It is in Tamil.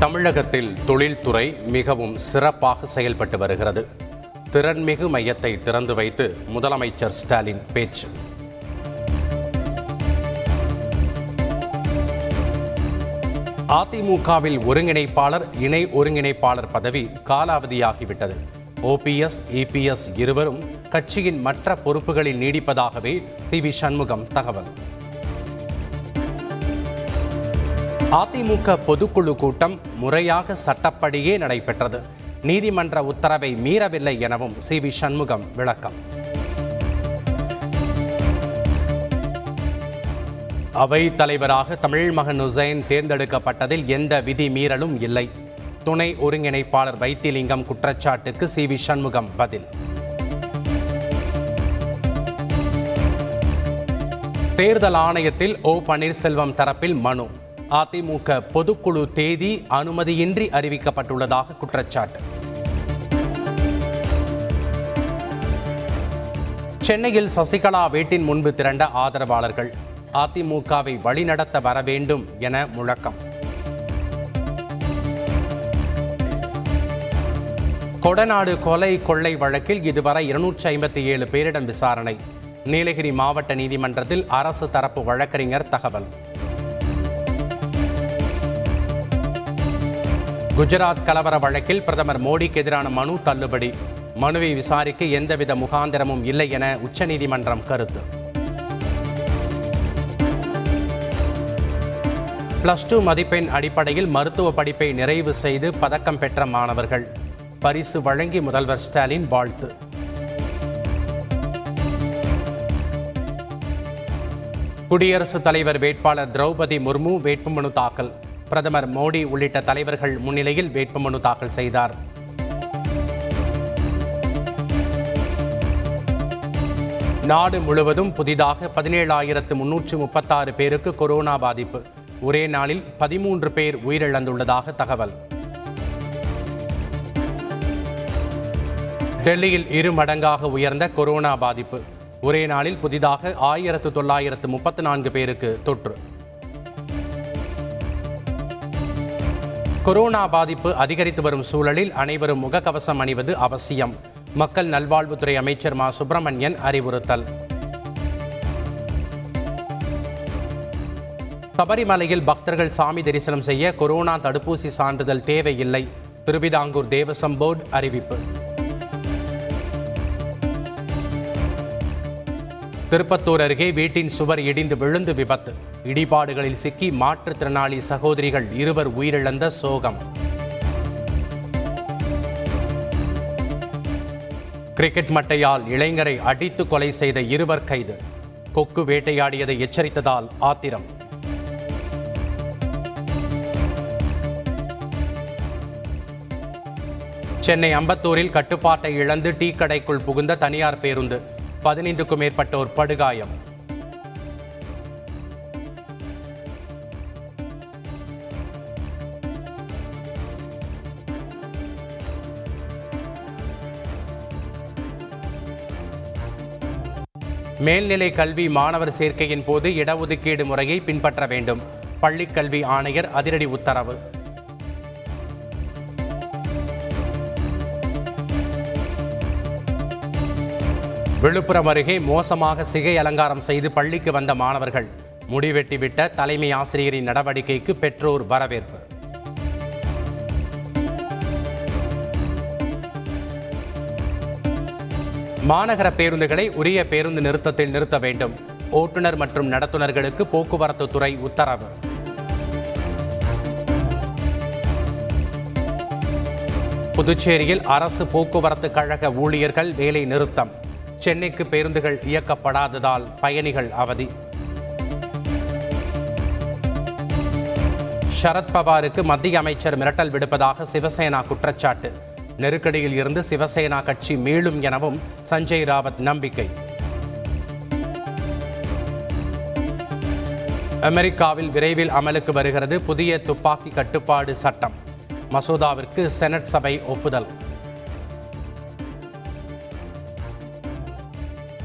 தமிழகத்தில் தொழில்துறை மிகவும் சிறப்பாக செயல்பட்டு வருகிறது. திறன்மிகு மையத்தை திறந்து வைத்து முதலமைச்சர் ஸ்டாலின் பேச்சு. அதிமுகவில் ஒருங்கிணைப்பாளர் இணை ஒருங்கிணைப்பாளர் பதவி காலாவதியாகிவிட்டது. ஓபிஎஸ் இபிஎஸ் இருவரும் கட்சியின் மற்ற பொறுப்புகளில் நீடிப்பதாகவே CV சண்முகம் தகவல். அதிமுக பொதுக்குழு கூட்டம் முறையாக சட்டப்படியே நடைபெற்றது. நீதிமன்ற உத்தரவை மீறவில்லை எனவும் CV சண்முகம் விளக்கம். அவைத் தலைவராக தமிழ் மகன் உசேன் தேர்ந்தெடுக்கப்பட்டதில் எந்த விதி மீறலும் இல்லை. துணை ஒருங்கிணைப்பாளர் வைத்திலிங்கம் குற்றச்சாட்டுக்கு CV சண்முகம் பதில். தேர்தல் ஆணையத்தில் ஓ பன்னீர்செல்வம் தரப்பில் மனு. அதிமுக பொதுக்குழு தேதி அனுமதியின்றி அறிவிக்கப்பட்டுள்ளதாக குற்றச்சாட்டு. சென்னையில் சசிகலா வீட்டின் முன்பு திரண்ட ஆதரவாளர்கள் அதிமுகவை வழிநடத்த வர வேண்டும் என முழக்கம். கோடநாடு கொலை கொள்ளை வழக்கில் இதுவரை 257 பேரிடம் விசாரணை. நீலகிரி மாவட்ட நீதிமன்றத்தில் அரசு தரப்பு வழக்கறிஞர் தகவல். குஜராத் கலவர வழக்கில் பிரதமர் மோடிக்கு எதிரான மனு தள்ளுபடி. மனுவை விசாரிக்க எந்தவித முகாந்திரமும் இல்லை என உச்சநீதிமன்றம் கருத்து. +2 மதிப்பெண் அடிப்படையில் மருத்துவ படிப்பை நிறைவு செய்து பதக்கம் பெற்ற மாணவர்கள் பரிசு வழங்கி முதல்வர் ஸ்டாலின் வாழ்த்து. குடியரசுத் தலைவர் வேட்பாளர் திரௌபதி முர்மு வேட்புமனு தாக்கல். பிரதமர் மோடி உள்ளிட்ட தலைவர்கள் முன்னிலையில் வேட்புமனு தாக்கல் செய்தார். நாடு முழுவதும் புதிதாக 17,336 பேருக்கு கொரோனா பாதிப்பு. ஒரே நாளில் 13 பேர் உயிரிழந்துள்ளதாக தகவல். டெல்லியில் 2 மடங்காக உயர்ந்த கொரோனா பாதிப்பு. ஒரே நாளில் புதிதாக 1,934 பேருக்கு தொற்று. கொரோனா பாதிப்பு அதிகரித்து வரும் சூழலில் அனைவரும் முகக்கவசம் அணிவது அவசியம். மக்கள் நல்வாழ்வுத்துறை அமைச்சர் மா சுப்பிரமணியன் அறிவுறுத்தல். சபரிமலையில் பக்தர்கள் சாமி தரிசனம் செய்ய கொரோனா தடுப்பூசி சான்றிதழ் தேவையில்லை. திருவிதாங்கூர் தேவசம் போர்டு அறிவிப்பு. திருப்பத்தூர் அருகே வீட்டின் சுவர் இடிந்து விழுந்து விபத்து. இடிபாடுகளில் சிக்கி மாற்றுத்திறனாளி சகோதரிகள் 2 உயிரிழந்த சோகம். கிரிக்கெட் மட்டையால் இளைஞரை அடித்து கொலை செய்த 2 கைது. கொக்கு வேட்டையாடியதை எச்சரித்ததால் ஆத்திரம். சென்னை அம்பத்தூரில் கட்டுப்பாட்டை இழந்து டீ கடைக்குள் புகுந்த தனியார் பேருந்து. 15க்கும் மேற்பட்டோர் படுகாயம். மேல்நிலை கல்வி மாணவர் சேர்க்கையின் போது இடஒதுக்கீடு முறையை பின்பற்ற வேண்டும். பள்ளிக்கல்வி ஆணையர் அதிரடி உத்தரவு. விழுப்புரம் அருகே மோசமாக சிகை அலங்காரம் செய்து பள்ளிக்கு வந்த மாணவர்கள் முடிவெட்டிவிட்ட தலைமை ஆசிரியரின் நடவடிக்கைக்கு பெற்றோர் வரவேற்பு. மாநகர பேருந்துகளை உரிய பேருந்து நிறுத்தத்தில் நிறுத்த வேண்டும். ஓட்டுநர் மற்றும் நடத்துனர்களுக்கு போக்குவரத்து துறை உத்தரவு. புதுச்சேரியில் அரசு போக்குவரத்து கழக ஊழியர்கள் வேலை நிறுத்தம். சென்னைக்கு பேருந்துகள் இயக்கப்படாததால் பயணிகள் அவதி. சரத்பவாருக்கு மத்திய அமைச்சர் மிரட்டல் விடுப்பதாக சிவசேனா குற்றச்சாட்டு. நெருக்கடியில் இருந்து சிவசேனா கட்சி மீளும் எனவும் சஞ்சய் ராவத் நம்பிக்கை. அமெரிக்காவில் விரைவில் அமலுக்கு வருகிறது புதிய துப்பாக்கி கட்டுப்பாடு சட்டம். மசோதாவிற்கு செனட் சபை ஒப்புதல்.